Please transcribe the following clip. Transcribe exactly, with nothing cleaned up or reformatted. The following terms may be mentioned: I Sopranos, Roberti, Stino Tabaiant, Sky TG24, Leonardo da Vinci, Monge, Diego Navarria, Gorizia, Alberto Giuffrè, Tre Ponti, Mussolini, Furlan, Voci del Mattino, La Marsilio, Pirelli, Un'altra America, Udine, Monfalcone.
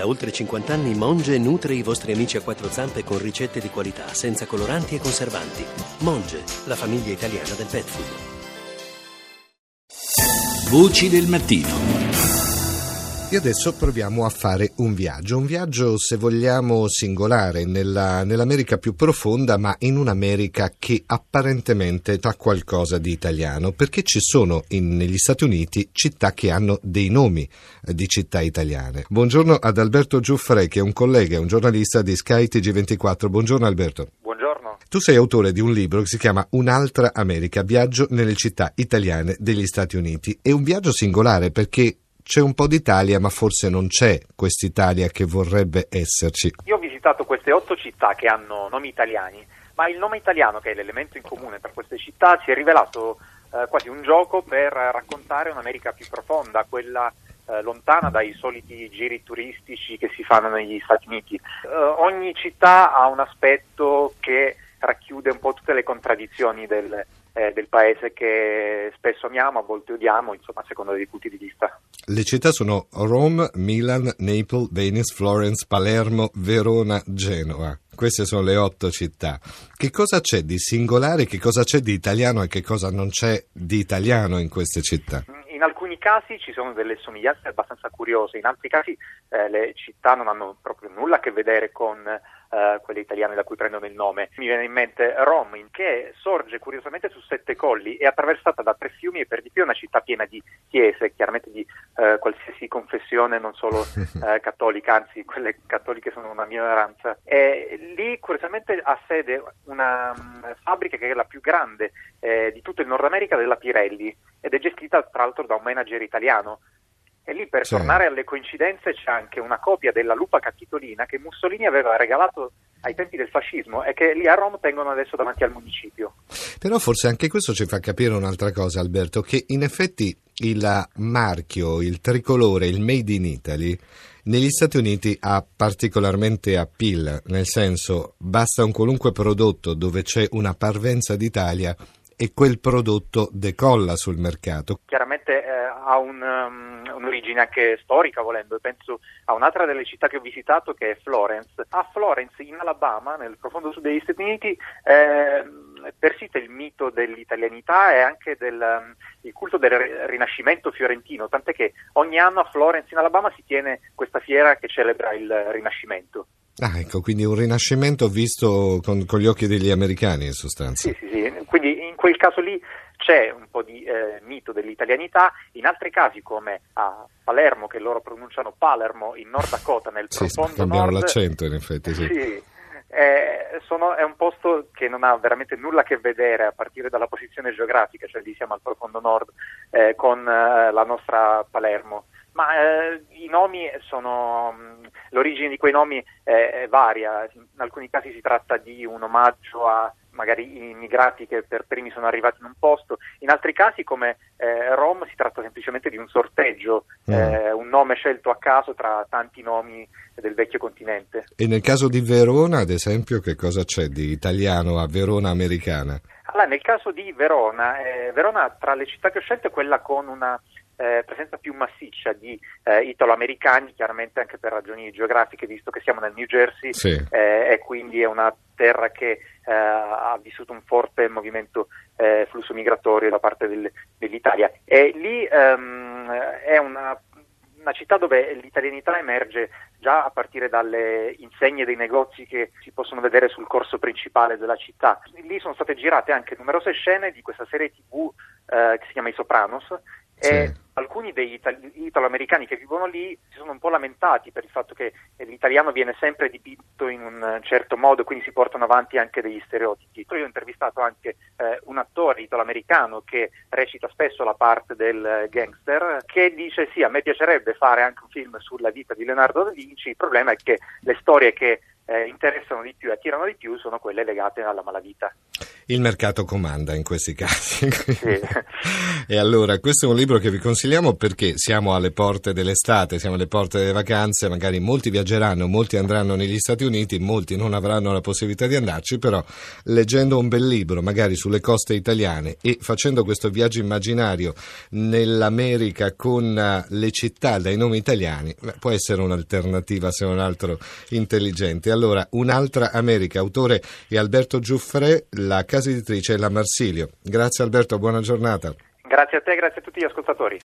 Da oltre cinquanta anni Monge nutre i vostri amici a quattro zampe con ricette di qualità, senza coloranti e conservanti. Monge, la famiglia italiana del pet food. Voci del mattino. E adesso proviamo a fare un viaggio, un viaggio se vogliamo singolare, nella, nell'America più profonda, ma in un'America che apparentemente ha qualcosa di italiano, perché ci sono in, negli Stati Uniti città che hanno dei nomi di città italiane. Buongiorno ad Alberto Giuffrè, che è un collega, un giornalista di Sky T G ventiquattro. Buongiorno Alberto. Buongiorno. Tu sei autore di un libro che si chiama Un'altra America, viaggio nelle città italiane degli Stati Uniti. È un viaggio singolare perché c'è un po' d'Italia, ma forse non c'è quest'Italia che vorrebbe esserci. Io ho visitato queste otto città che hanno nomi italiani, ma il nome italiano, che è l'elemento in comune per queste città, si è rivelato eh, quasi un gioco per raccontare un'America più profonda, quella eh, lontana dai soliti giri turistici che si fanno negli Stati Uniti. Eh, ogni città ha un aspetto che racchiude un po' tutte le contraddizioni del Eh, del paese che spesso amiamo, a volte odiamo, insomma, a seconda dei punti di vista. Le città sono Roma, Milan, Naples, Venice, Florence, Palermo, Verona, Genova. Queste sono le otto città. Che cosa c'è di singolare, che cosa c'è di italiano e che cosa non c'è di italiano in queste città? In alcuni casi ci sono delle somiglianze abbastanza curiose, in altri casi eh, le città non hanno proprio nulla a che vedere con Uh, quelle italiane da cui prendono il nome. Mi viene in mente Roma, che sorge curiosamente su sette colli, è attraversata da tre fiumi e per di più è una città piena di chiese, chiaramente di uh, qualsiasi confessione, non solo uh, cattolica, anzi quelle cattoliche sono una minoranza. E lì curiosamente ha sede una um, fabbrica che è la più grande eh, di tutto il Nord America, della Pirelli, ed è gestita tra l'altro da un manager italiano. E lì, per tornare alle coincidenze, c'è anche una copia della lupa capitolina che Mussolini aveva regalato ai tempi del fascismo e che lì a Roma tengono adesso davanti al municipio. Però forse anche questo ci fa capire un'altra cosa, Alberto, che in effetti il marchio, il tricolore, il Made in Italy negli Stati Uniti ha particolarmente appeal, nel senso, basta un qualunque prodotto dove c'è una parvenza d'Italia e quel prodotto decolla sul mercato. Chiaramente eh, ha un, um, un'origine anche storica, volendo. Penso a un'altra delle città che ho visitato, che è Florence. A Florence, in Alabama, nel profondo sud degli Stati Uniti, eh, persiste il mito dell'italianità e anche del il culto del Rinascimento fiorentino, tant'è che ogni anno a Florence, in Alabama, si tiene questa fiera che celebra il Rinascimento. Ah, ecco, quindi un Rinascimento visto con, con gli occhi degli americani, in sostanza. Sì, sì, sì. Quindi in quel caso lì c'è un po' di eh, mito dell'italianità, in altri casi come a Palermo, che loro pronunciano Palermo, in North Dakota, nel sì, profondo cambiamo nord. L'accento, in effetti, sì. sì. Eh, sono, è un posto che non ha veramente nulla a che vedere, a partire dalla posizione geografica, cioè lì siamo al profondo nord, eh, con eh, la nostra Palermo. Ma eh, i nomi sono, l'origine di quei nomi eh, varia, in alcuni casi si tratta di un omaggio a magari immigrati che per primi sono arrivati in un posto, in altri casi come eh, Rom si tratta semplicemente di un sorteggio, mm. eh, un nome scelto a caso tra tanti nomi del vecchio continente. E nel caso di Verona, ad esempio, che cosa c'è di italiano a Verona americana? Allora, nel caso di Verona, eh, Verona tra le città che ho scelto è quella con una Eh, presenza più massiccia di eh, italo-americani, chiaramente anche per ragioni geografiche, visto che siamo nel New Jersey, sì. eh, e quindi è una terra che eh, ha vissuto un forte movimento eh, flusso migratorio da parte del, dell'Italia. E lì ehm, è una, una città dove l'italianità emerge già a partire dalle insegne dei negozi che si possono vedere sul corso principale della città. Lì sono state girate anche numerose scene di questa serie tivù eh, che si chiama I Sopranos, sì. E alcuni degli itali- italo-americani che vivono lì si sono un po' lamentati per il fatto che l'italiano viene sempre dipinto in un certo modo, quindi si portano avanti anche degli stereotipi. Io ho intervistato anche eh, un attore italo-americano che recita spesso la parte del gangster, che dice sì, a me piacerebbe fare anche un film sulla vita di Leonardo da Vinci, il problema è che le storie che Eh, interessano di più e attirano di più sono quelle legate alla malavita. Il mercato comanda in questi casi. Sì. E allora, questo è un libro che vi consigliamo perché siamo alle porte dell'estate, siamo alle porte delle vacanze, magari molti viaggeranno, molti andranno negli Stati Uniti, molti non avranno la possibilità di andarci, però leggendo un bel libro, magari sulle coste italiane e facendo questo viaggio immaginario nell'America con le città dai nomi italiani, può essere un'alternativa se non altro intelligente. Allora, Un'altra America, autore è Alberto Giuffrè, la casa editrice La Marsilio. Grazie Alberto, buona giornata. Grazie a te, grazie a tutti gli ascoltatori.